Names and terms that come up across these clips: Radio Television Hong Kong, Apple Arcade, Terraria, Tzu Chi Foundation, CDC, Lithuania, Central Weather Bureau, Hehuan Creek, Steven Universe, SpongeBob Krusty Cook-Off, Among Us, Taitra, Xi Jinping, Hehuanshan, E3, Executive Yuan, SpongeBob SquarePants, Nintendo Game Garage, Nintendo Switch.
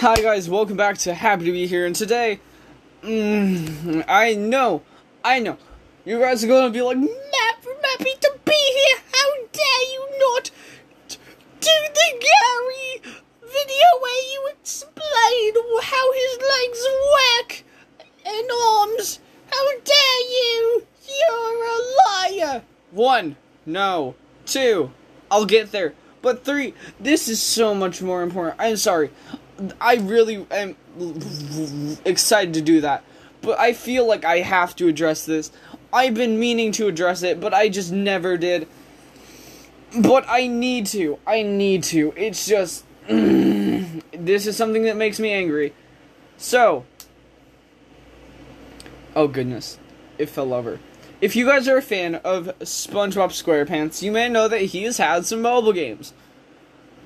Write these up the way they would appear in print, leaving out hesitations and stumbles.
Hi guys, welcome back to Happy to Be Here, and today, I know, you guys are gonna be like, never happy to be here, how dare you not do the Gary video where you explain how his legs work and arms, how dare you, you're a liar. 1, no, 2, I'll get there, but 3, this is so much more important, I'm sorry. I really am excited to do that, but I feel like I have to address this. I've been meaning to address it, but I just never did. But I need to. It's just, this is something that makes me angry. So, oh goodness, it fell over. If you guys are a fan of SpongeBob SquarePants, you may know that he has had some mobile games.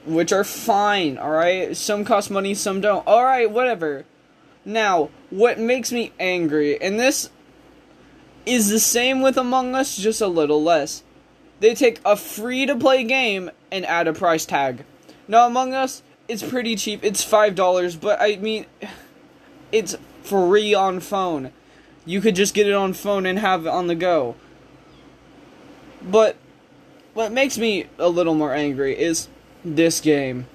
Which are fine, alright? Some cost money, some don't. Alright, whatever. Now, what makes me angry, and this is the same with Among Us, just a little less. They take a free-to-play game and add a price tag. Now, Among Us, it's pretty cheap. It's $5, but I mean, it's free on phone. You could just get it on phone and have it on the go. But what makes me a little more angry is this game.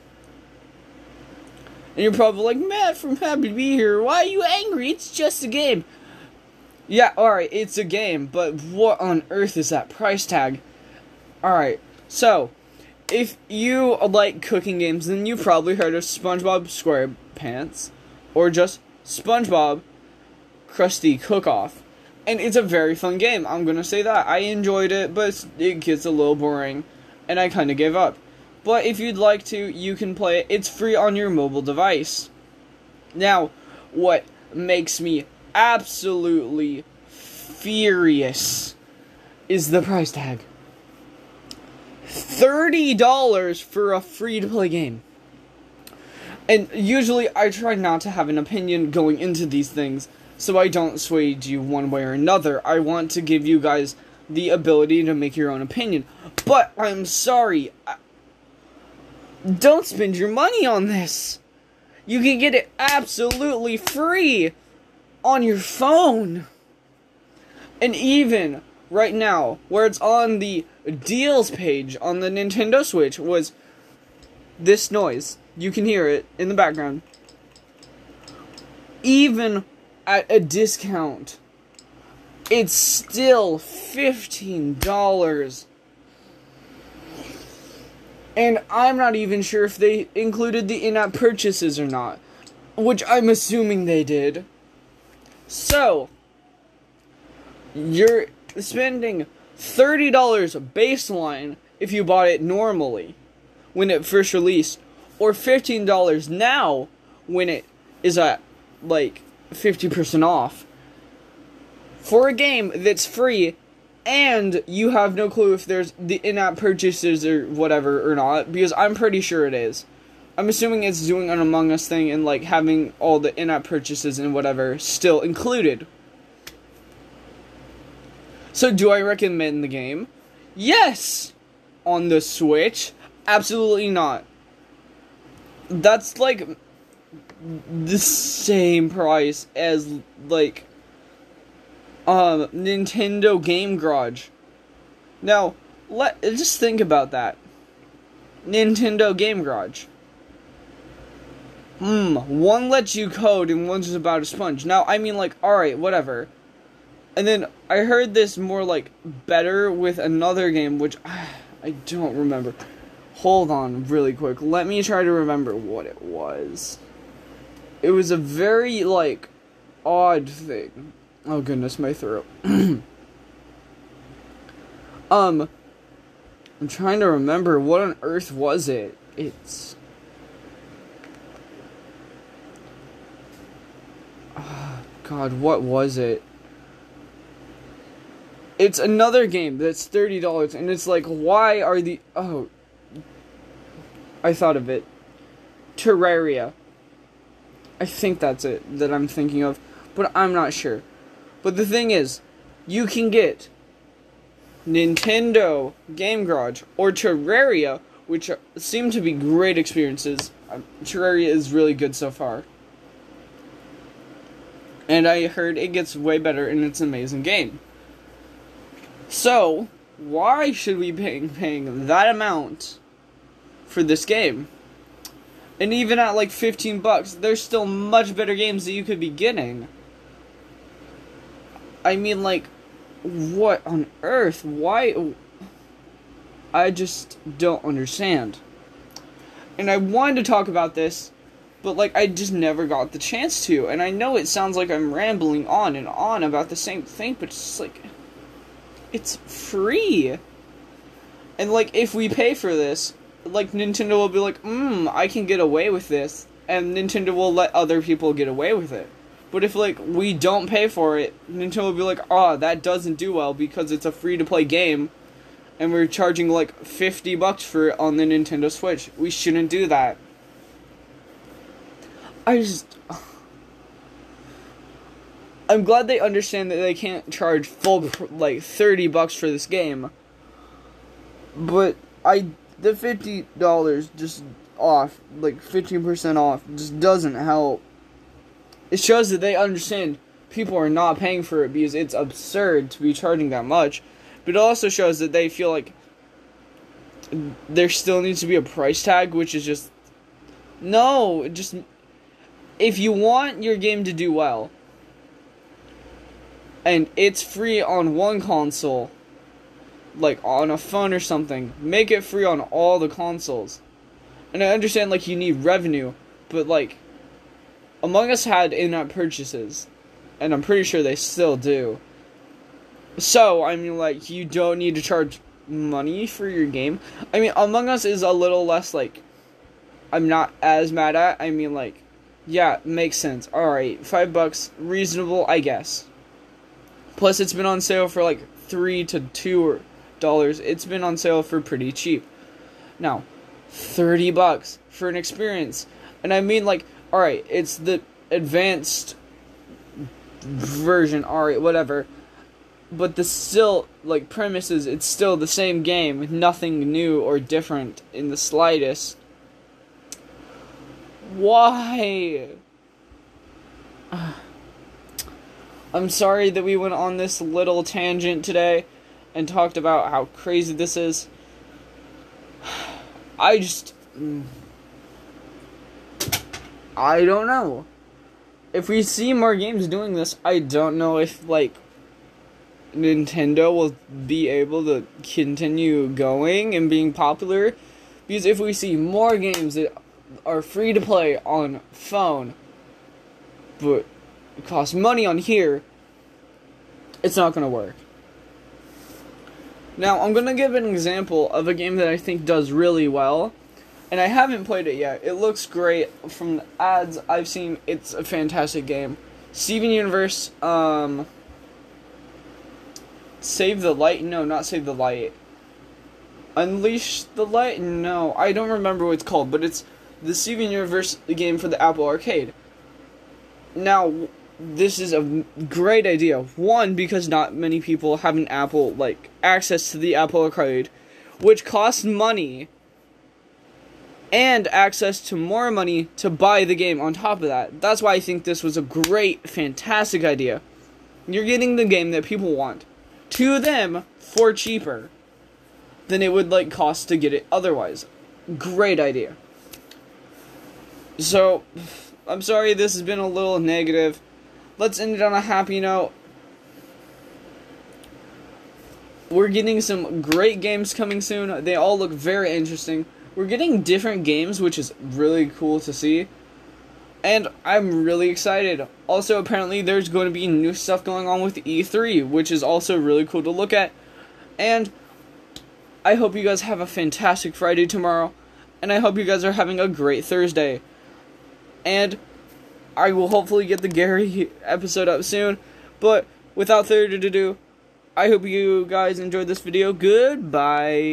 And you're probably like, Matt from Happy to Be Here, why are you angry? It's just a game. Yeah, alright, it's a game, but what on earth is that price tag? Alright, so, if you like cooking games, then you probably heard of SpongeBob SquarePants, or just SpongeBob Krusty Cook-Off. And it's a very fun game, I'm gonna say that. I enjoyed it, but it gets a little boring, and I kinda gave up. But if you'd like to, you can play it. It's free on your mobile device. Now, what makes me absolutely furious is the price tag. $30 for a free-to-play game. And usually I try not to have an opinion going into these things, so I don't sway you one way or another. I want to give you guys the ability to make your own opinion. But I'm sorry, don't spend your money on this. You can get it absolutely free on your phone. And even right now, where it's on the deals page on the Nintendo Switch, was this noise. You can hear it in the background. Even at a discount, it's still $15. And I'm not even sure if they included the in-app purchases or not, which I'm assuming they did. So, you're spending $30 baseline if you bought it normally, when it first released, or $15 now, when it is at, like, 50% off, for a game that's free. And you have no clue if there's the in-app purchases or whatever or not, because I'm pretty sure it is. I'm assuming it's doing an Among Us thing and, like, having all the in-app purchases and whatever still included. So do I recommend the game? Yes! On the Switch? Absolutely not. That's, like, the same price as, like, Nintendo Game Garage. Now, just think about that. Nintendo Game Garage. One lets you code and one's just about a sponge. Now, I mean, like, alright, whatever. And then, I heard this more, like, better with another game, which I don't remember. Hold on really quick. Let me try to remember what it was. It was a very, like, odd thing. Oh goodness, my throat. I'm trying to remember, what on earth was it? It's God, what was it? It's another game that's $30, and it's like, why are the I thought of it. Terraria. I think that's it that I'm thinking of, but I'm not sure. But the thing is, you can get Nintendo Game Garage or Terraria which seem to be great experiences. Terraria is really good so far. And I heard it gets way better and it's an amazing game. So, why should we be paying that amount for this game? And even at like $15, there's still much better games that you could be getting. I mean, like, what on earth? Why? I just don't understand. And I wanted to talk about this, but like, I just never got the chance to. And I know it sounds like I'm rambling on and on about the same thing, but it's just like, it's free. And like, if we pay for this, like, Nintendo will be like, I can get away with this. And Nintendo will let other people get away with it. But if, like, we don't pay for it, Nintendo will be like, oh, that doesn't do well because it's a free-to-play game. And we're charging, like, $50 for it on the Nintendo Switch. We shouldn't do that. I'm glad they understand that they can't charge full, like, $30 for this game. But the $50 just off, like 15% off, just doesn't help. It shows that they understand people are not paying for it because it's absurd to be charging that much. But it also shows that they feel like there still needs to be a price tag, which is just... No, just... If you want your game to do well, and it's free on one console, like on a phone or something, make it free on all the consoles. And I understand, like, you need revenue, but like, Among Us had in-app purchases, and I'm pretty sure they still do. So, I mean, like, you don't need to charge money for your game. I mean, Among Us is a little less, like, I'm not as mad at. I mean, like, yeah, makes sense. Alright, $5, reasonable, I guess. Plus, it's been on sale for, like, $3 to $2. It's been on sale for pretty cheap. Now, $30 for an experience. And I mean, like, alright, it's the advanced version, alright, whatever. But the still, like, premises, it's still the same game with nothing new or different in the slightest. Why? I'm sorry that we went on this little tangent today and talked about how crazy this is. I don't know. If we see more games doing this, I don't know if, like, Nintendo will be able to continue going and being popular. Because if we see more games that are free to play on phone, but it costs money on here, it's not gonna work. Now, I'm gonna give an example of a game that I think does really well, and I haven't played it yet. It looks great. From the ads I've seen, it's a fantastic game. Steven Universe, Save the Light? No, not Save the Light. Unleash the Light? No, I don't remember what it's called, but it's the Steven Universe game for the Apple Arcade. Now, this is a great idea. One, because not many people have an Apple, like, access to the Apple Arcade, which costs money, and access to more money to buy the game on top of that. That's why I think this was a great, fantastic idea. You're getting the game that people want to them for cheaper than it would, like, cost to get it otherwise. Great idea. So, I'm sorry this has been a little negative. Let's end it on a happy note. We're getting some great games coming soon. They all look very interesting. We're getting different games, which is really cool to see. And I'm really excited. Also, apparently, there's going to be new stuff going on with E3, which is also really cool to look at. And I hope you guys have a fantastic Friday tomorrow. And I hope you guys are having a great Thursday. And I will hopefully get the Gary episode up soon. But without further ado, I hope you guys enjoyed this video. Goodbye.